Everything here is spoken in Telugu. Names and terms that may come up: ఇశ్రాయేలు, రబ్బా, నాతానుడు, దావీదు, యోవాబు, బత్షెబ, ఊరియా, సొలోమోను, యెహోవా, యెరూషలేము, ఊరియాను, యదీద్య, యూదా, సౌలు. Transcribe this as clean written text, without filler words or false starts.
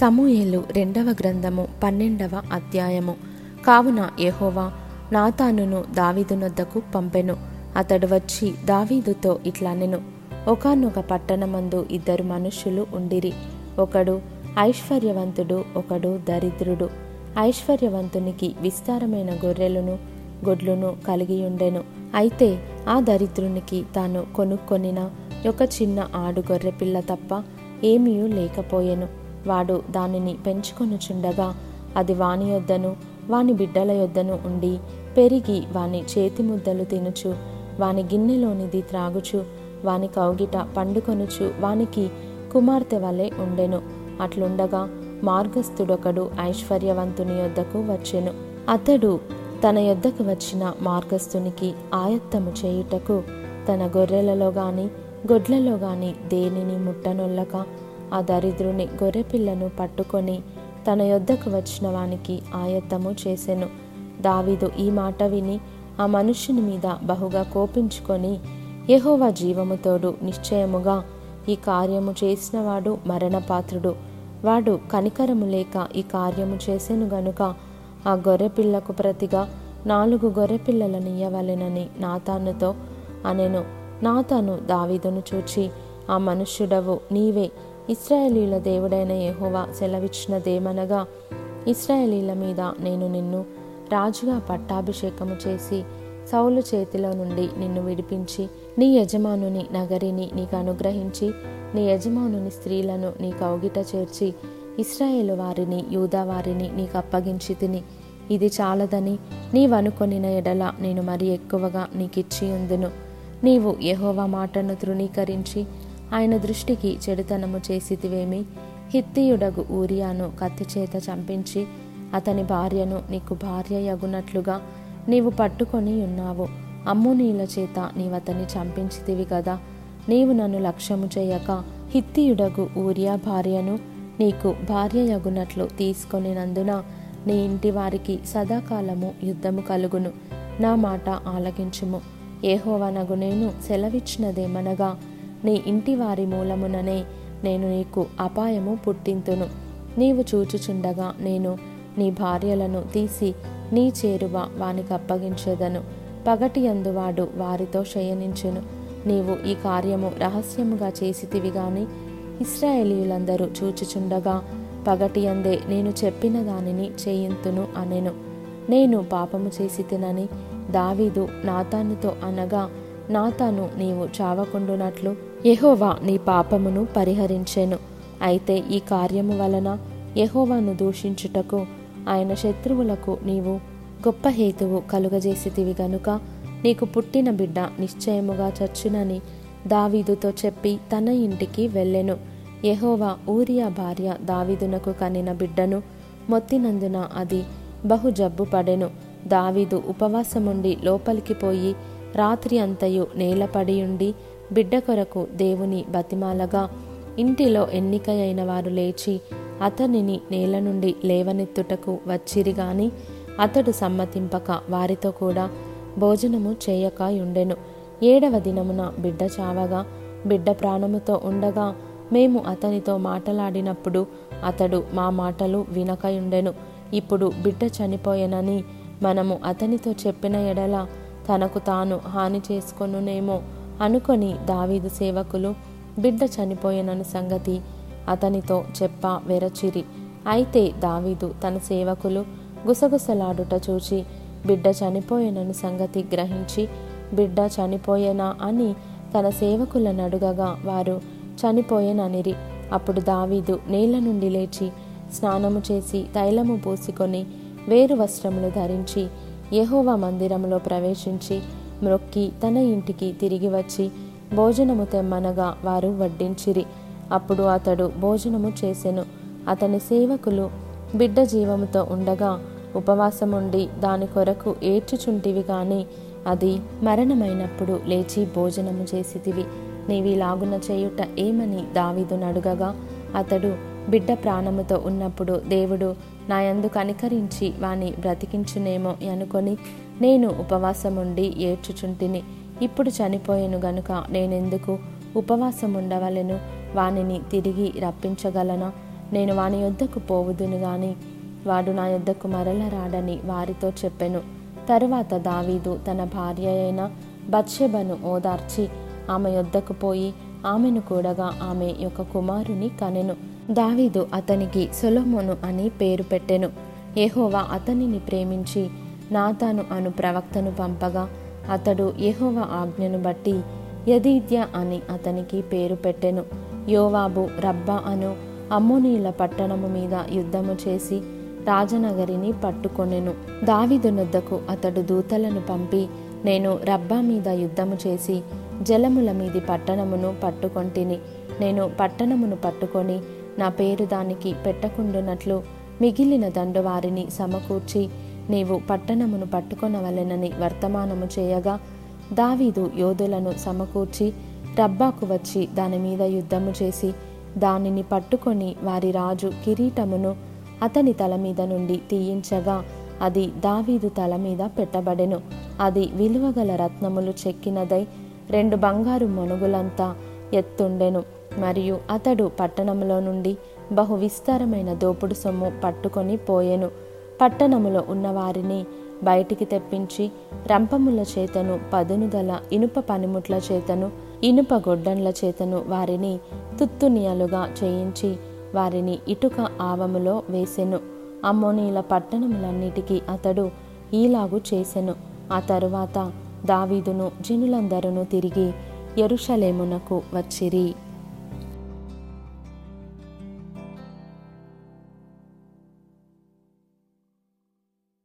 సమూయేలు 2వ గ్రంథము 12వ అధ్యాయము. కావున యెహోవా నాతానును దావీదునొద్దకు పంపెను. అతడు వచ్చి దావీదుతో ఇట్లనెను: ఒకానొక పట్టణమందు 2 మనుష్యులు ఉండిరి. ఒకడు ఐశ్వర్యవంతుడు, ఒకడు దరిద్రుడు. ఐశ్వర్యవంతునికి విస్తారమైన గొర్రెలను గొడ్లను కలిగియుండెను. అయితే ఆ దరిద్రునికి తాను కొనుక్కొనిన ఒక చిన్న ఆడు గొర్రెపిల్ల తప్ప ఏమీ లేకపోయెను. వాడు దానిని పెంచుకొనుచుండగా అది వాని యొద్దను వాని బిడ్డల యొద్దను ఉండి పెరిగి వాని చేతి ముద్దలు తినుచు, వాని గిన్నెలోనిది త్రాగుచు, వాని కౌగిట పండుకొనుచు వానికి కుమార్తె వలె ఉండెను. అట్లుండగా మార్గస్థుడొకడు ఐశ్వర్యవంతుని యొద్దకు వచ్చెను. అతడు తన యొద్దకు వచ్చిన మార్గస్థునికి ఆయత్తము చేయుటకు తన గొర్రెలలో గాని గొడ్లలో గాని దేనిని ముట్టనొల్లక ఆ దరిద్రుని గొర్రెపిల్లను పట్టుకొని తన యొద్దకు వచ్చిన వానికి ఆయత్తము చేసెను. దావీదు ఈ మాట విని ఆ మనుష్యుని మీద బహుగా కోపించుకొని, యెహోవా జీవముతోడు, నిశ్చయముగా ఈ కార్యము చేసినవాడు మరణపాత్రుడు, వాడు కనికరము లేక ఈ కార్యము చేసెను గనుక ఆ గొర్రెపిల్లకు ప్రతిగా 4 గొర్రెపిల్లలనియ్యవలెనని నాతానుతో అనెను. నాతాను దావీదును చూచి, ఆ మనుష్యుడవు నీవే, ఇశ్రాయేలీల దేవుడైన యెహోవా సెలవిచ్చినదేమనగా, ఇశ్రాయేలీల మీద నేను నిన్ను రాజుగా పట్టాభిషేకము చేసి సౌలు చేతిలో నుండి నిన్ను విడిపించి, నీ యజమానుని నగరిని నీకు అనుగ్రహించి, నీ యజమానుని స్త్రీలను నీ కౌగిట చేర్చి, ఇశ్రాయేలు వారిని యూదా వారిని నీకు అప్పగించి తిని, ఇది చాలదని నీవనుకొనిన ఎడల నేను మరి ఎక్కువగా నీకిచ్చి ఉందును. నీవు యెహోవా మాటను తృణీకరించి ఆయన దృష్టికి చెడుతనము చేసితివేమి? హిత్తియుడగు ఊరియాను కత్తిచేత చంపించి అతని భార్యను నీకు భార్య యగునట్లుగా నీవు పట్టుకొని ఉన్నావు. అమ్మోనీయుల చేత నీవతని చంపించితివి కదా. నీవు నన్ను లక్ష్యము చేయక హిత్తియుడగు ఊరియా భార్యను నీకు భార్య యగునట్లు తీసుకొనినందున నీ ఇంటి వారికి సదాకాలము యుద్ధము కలుగును. నా మాట ఆలకించుము. యెహోవానగు నేను సెలవిచ్చినదేమనగా, నీ ఇంటి వారి మూలముననే నేను నీకు అపాయము పుట్టింతును. నీవు చూచుచుండగా నేను నీ భార్యలను తీసి నీ చేరువ వానికి అప్పగించేదను. పగటియందువాడు వారితో శయనించును. నీవు ఈ కార్యము రహస్యముగా చేసితివి గాని ఇశ్రాయేలీయులందరూ చూచుచుండగా పగటియందే నేను చెప్పిన దానిని చేయింతును అనెను. నేను పాపము చేసి తినని దావీదు నాతానుతో అనగా, నాతాను నీవు చావకుండునట్లు యెహోవా నీ పాపమును పరిహరించెను. అయితే ఈ కార్యము వలన యెహోవాను దూషించుటకు ఆయన శత్రువులకు నీవు గొప్ప హేతువు కలుగజేసితివి గనుక నీకు పుట్టిన బిడ్డ నిశ్చయముగా చచ్చునని దావీదుతో చెప్పి తన ఇంటికి వెళ్ళెను. యెహోవా ఊరియా భార్య దావీదునకు కనిన బిడ్డను మొత్తినందున అది బహు జబ్బు పడెను. దావీదు ఉపవాసముండి లోపలికి పోయి రాత్రి అంతయు నేలపడియుండి బిడ్డ కొరకు దేవుని బతిమాలగా, ఇంటిలో ఎన్నికయైన వారు లేచి అతనిని నేల నుండి లేవనెత్తుటకు వచ్చిరిగాని అతడు సమ్మతింపక వారితో కూడా భోజనము చేయక ఉండెను. 7వ దినమున బిడ్డ చావగా, బిడ్డ ప్రాణముతో ఉండగా మేము అతనితో మాటలాడినప్పుడు అతడు మా మాటలు వినకయుండెను. ఇప్పుడు బిడ్డ చనిపోయెనని మనము అతనితో చెప్పిన ఎడల తనకు తాను హాని చేసుకొనునేమో అనుకొని దావీదు సేవకులు బిడ్డ చనిపోయెనని సంగతి అతనితో చెప్ప వెరచిరి. అయితే దావీదు తన సేవకులు గుసగుసలాడుట చూచి బిడ్డ చనిపోయెనని సంగతి గ్రహించి, బిడ్డ చనిపోయెనా అని తన సేవకులను అడుగగా వారు చనిపోయెననిరి. అప్పుడు దావీదు నేల నుండి లేచి స్నానము చేసి తైలము పూసుకొని వేరు వస్త్రములు ధరించి యెహోవా మందిరములో ప్రవేశించి మ్రొక్కి తన ఇంటికి తిరిగి వచ్చి భోజనము తెమ్మనగా వారు వడ్డించిరి. అప్పుడు అతడు భోజనము చేసెను. అతని సేవకులు బిడ్డ జీవముతో ఉండగా ఉపవాసముండి దాని కొరకు ఏడ్చుచుంటివి గాని అది మరణమైనప్పుడు లేచి భోజనము చేసితివి. నీవిలాగున చేయుట ఏమని దావీదును అడుగగా అతడు, బిడ్డ ప్రాణముతో ఉన్నప్పుడు దేవుడు నాయందు కనికరించి వాని బ్రతికించునేమో అనుకొని నేను ఉపవాసముండి ఏడ్చుచుంటిని. ఇప్పుడు చనిపోయెను గనుక నేనెందుకు ఉపవాసముండవలెను? వానిని తిరిగి రప్పించగలనా? నేను వాని యొద్దకు పోవుదును గాని వాడు నా యొద్దకు మరల రాడని వారితో చెప్పెను. తరువాత దావీదు తన భార్య అయిన బత్షెబను ఓదార్చి ఆమె యొద్దకు పోయి ఆమెను కూడగా ఆమె యొక్క కుమారుని కనెను. దావీదు అతనికి సొలోమోను అని పేరు పెట్టెను. యెహోవా అతనిని ప్రేమించి నాతాను అను ప్రవక్తను పంపగా అతడు యెహోవా ఆజ్ఞను బట్టి యదీద్య అని అతనికి పేరు పెట్టెను. యోవాబు రబ్బా అను అమ్మోనీల పట్టణము మీద యుద్ధము చేసి రాజనగరిని పట్టుకొనెను. దావీదు నొద్దకు అతడు దూతలను పంపి, నేను రబ్బా మీద యుద్ధము చేసి జలముల మీది పట్టణమును పట్టుకొంటిని. నేను పట్టణమును పట్టుకొని నా పేరు దానికి పెట్టకుండునట్లు మిగిలిన దండు వారిని సమకూర్చి నీవు పట్టణమును పట్టుకొనవలెనని వర్తమానము చేయగా, దావీదు యోధులను సమకూర్చి రబ్బాకు వచ్చి దాని మీద యుద్ధము చేసి దానిని పట్టుకొని వారి రాజు కిరీటమును అతని తల మీద నుండి తీయించగా అది దావీదు తల మీద పెట్టబడెను. అది విలువగల రత్నములు చెక్కినదై 2 బంగారు మణుగులంతా ఎత్తుండెను. మరియు అతడు పట్టణములో నుండి బహు విస్తారమైన దోపుడు సొమ్ము పట్టుకొని పోయెను. పట్టణములో ఉన్నవారిని బయటికి తెప్పించి రంపముల చేతను, పదునుగల ఇనుప పనిముట్ల చేతను, ఇనుప గొడ్డంల చేతను వారిని తుత్తునియలుగా చేయించి వారిని ఇటుక ఆవములో వేసెను. అమ్మోనీల పట్టణములన్నిటికీ అతడు ఈలాగు చేసెను. ఆ తరువాత దావీదును జనులందరూ తిరిగి యెరూషలేమునకు వచ్చిరి.